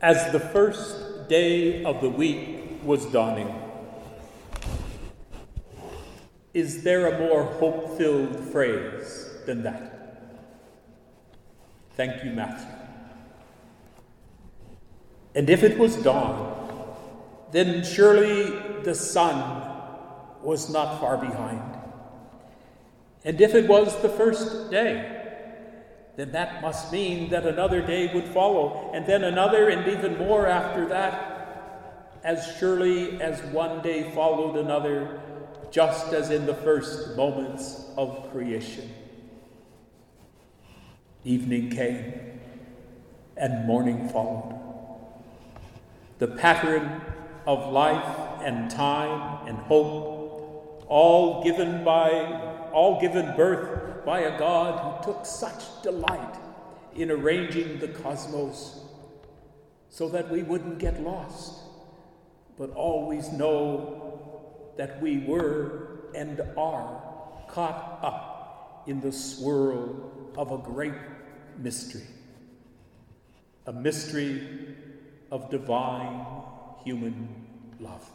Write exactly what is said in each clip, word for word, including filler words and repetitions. as the first day of the week was dawning. Is there a more hope-filled phrase than that? Thank you, Matthew. And if it was dawn, then surely the sun was not far behind. And if it was the first day, then that must mean that another day would follow, and then another, and even more after that, as surely as one day followed another, just as in the first moments of creation. Evening came, and morning followed. The pattern of life and time and hope, all given by, all given birth by a God who took such delight in arranging the cosmos so that we wouldn't get lost, but always know that we were and are caught up in the swirl of a great mystery, a mystery of divine human love.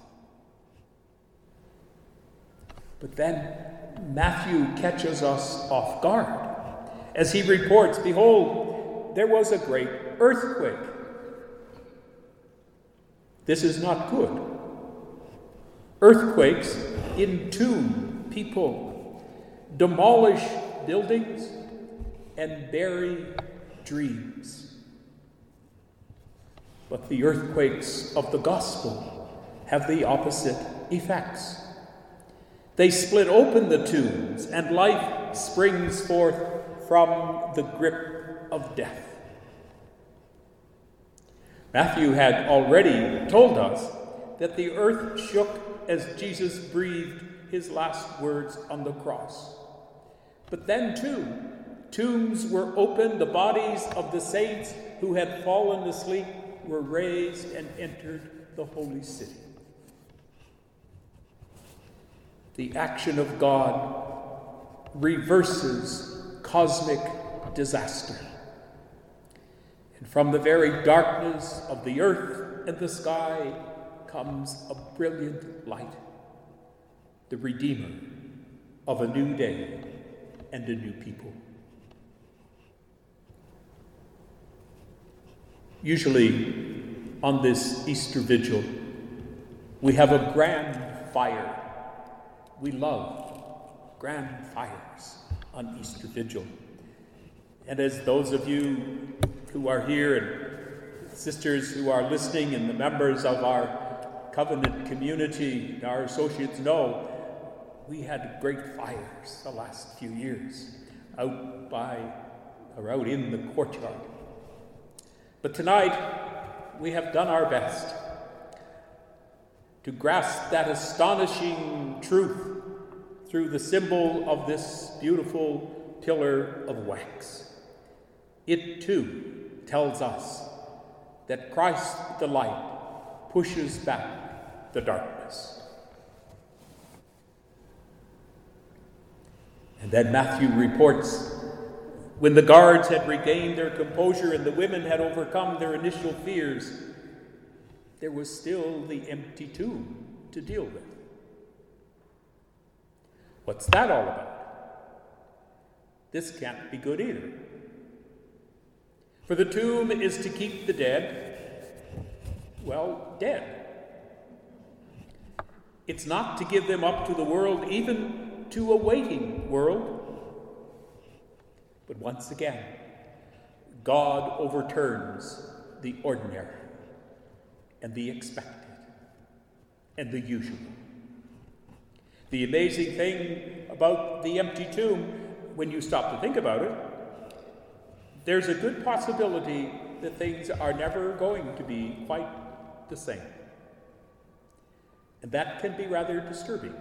But then Matthew catches us off guard as he reports, "Behold, there was a great earthquake." This is not good. Earthquakes entomb people, demolish buildings, and bury dreams. But the earthquakes of the gospel have the opposite effects. They split open the tombs, and life springs forth from the grip of death. Matthew had already told us that the earth shook as Jesus breathed his last words on the cross. But then, too, tombs were opened, the bodies of the saints who had fallen asleep were raised and entered the holy city. The action of God reverses cosmic disaster. And from the very darkness of the earth and the sky comes a brilliant light, the Redeemer of a new day and a new people. Usually, on this Easter Vigil, we have a grand fire. We love grand fires on Easter Vigil. And as those of you who are here and sisters who are listening and the members of our covenant community, our associates know, we had great fires the last few years out by, or out in the courtyard. But tonight, we have done our best to grasp that astonishing truth through the symbol of this beautiful pillar of wax. It, too, tells us that Christ, the light, pushes back the darkness. And then Matthew reports, when the guards had regained their composure and the women had overcome their initial fears, there was still the empty tomb to deal with. What's that all about? This can't be good either. For the tomb is to keep the dead, well, dead. It's not to give them up to the world, even to a waiting world. But once again, God overturns the ordinary and the expected and the usual. The amazing thing about the empty tomb, when you stop to think about it, there's a good possibility that things are never going to be quite the same. And that can be rather disturbing,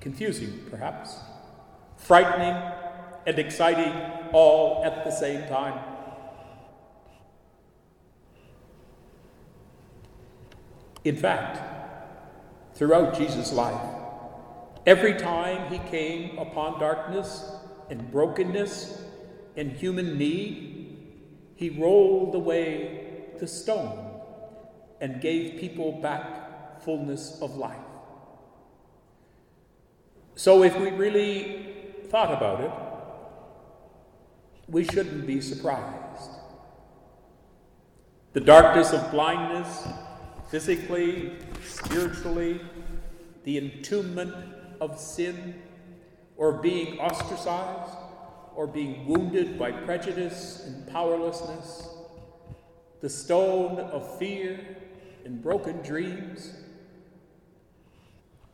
confusing, perhaps. Frightening and exciting all at the same time. In fact, throughout Jesus' life, every time he came upon darkness and brokenness and human need, he rolled away the stone and gave people back fullness of life. So if we really thought about it, we shouldn't be surprised. The darkness of blindness, physically, spiritually, the entombment of sin, or being ostracized, or being wounded by prejudice and powerlessness, the stone of fear and broken dreams,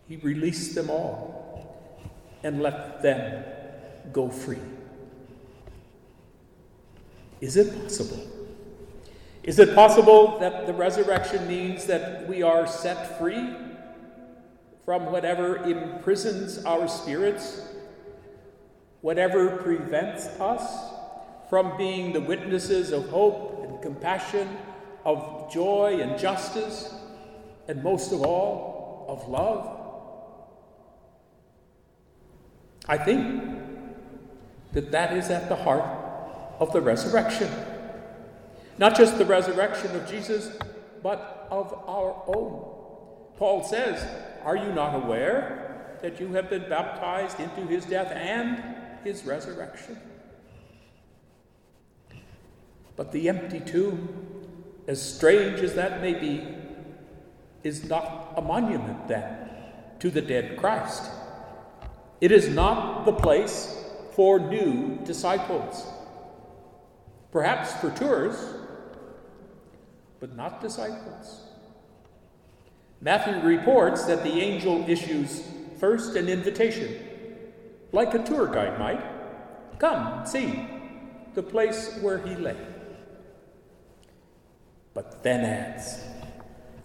he released them all and let them go free. Is it possible? Is it possible that the resurrection means that we are set free from whatever imprisons our spirits, whatever prevents us from being the witnesses of hope and compassion, of joy and justice, and most of all, of love? I think that that is at the heart of the resurrection. Not just the resurrection of Jesus, but of our own. Paul says, "Are you not aware that you have been baptized into his death and his resurrection?" But the empty tomb, as strange as that may be, is not a monument then to the dead Christ. It is not the place for new disciples. Perhaps for tourists, but not disciples. Matthew reports that the angel issues first an invitation, like a tour guide might. Come, see the place where he lay. But then adds,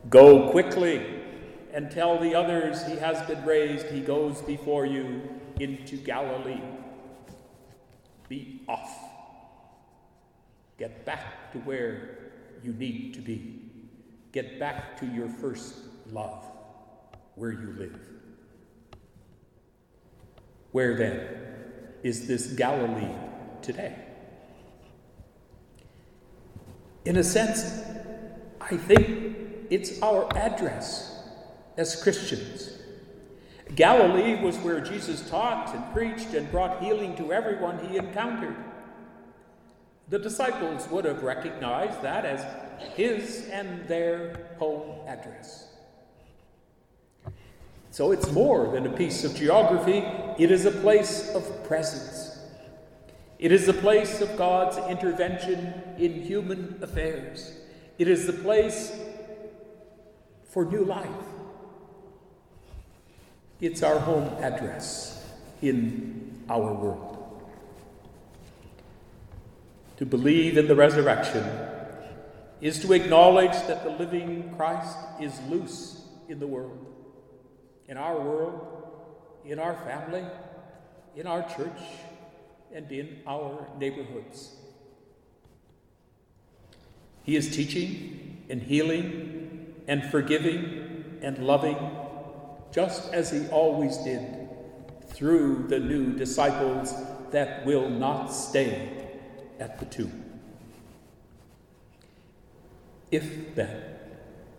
"Go quickly and tell the others he has been raised. He goes before you into Galilee. Be off. Get back to where you need to be. Get back to your first love, where you live." Where then is this Galilee today? In a sense, I think it's our address as Christians. Galilee was where Jesus taught and preached and brought healing to everyone he encountered. The disciples would have recognized that as his and their home address. So it's more than a piece of geography. It is a place of presence. It is the place of God's intervention in human affairs. It is the place for new life. It's our home address in our world. To believe in the resurrection is to acknowledge that the living Christ is loose in the world, in our world, in our family, in our church, and in our neighborhoods. He is teaching and healing and forgiving and loving, just as he always did, through the new disciples that will not stay at the tomb. If then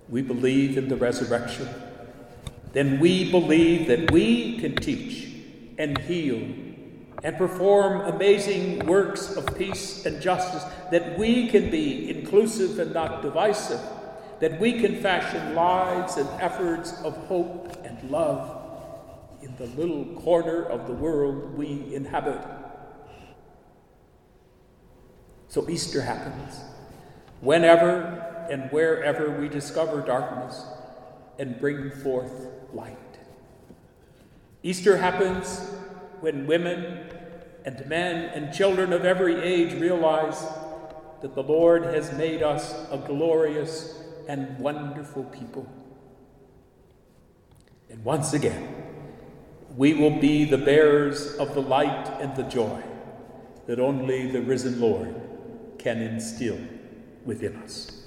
we believe in the resurrection, then we believe that we can teach and heal and perform amazing works of peace and justice, that we can be inclusive and not divisive, that we can fashion lives and efforts of hope and love in the little corner of the world we inhabit. So Easter happens whenever and wherever we discover darkness and bring forth light. Easter happens when women and men and children of every age realize that the Lord has made us a glorious and wonderful people. And once again, we will be the bearers of the light and the joy that only the risen Lord can instill within us.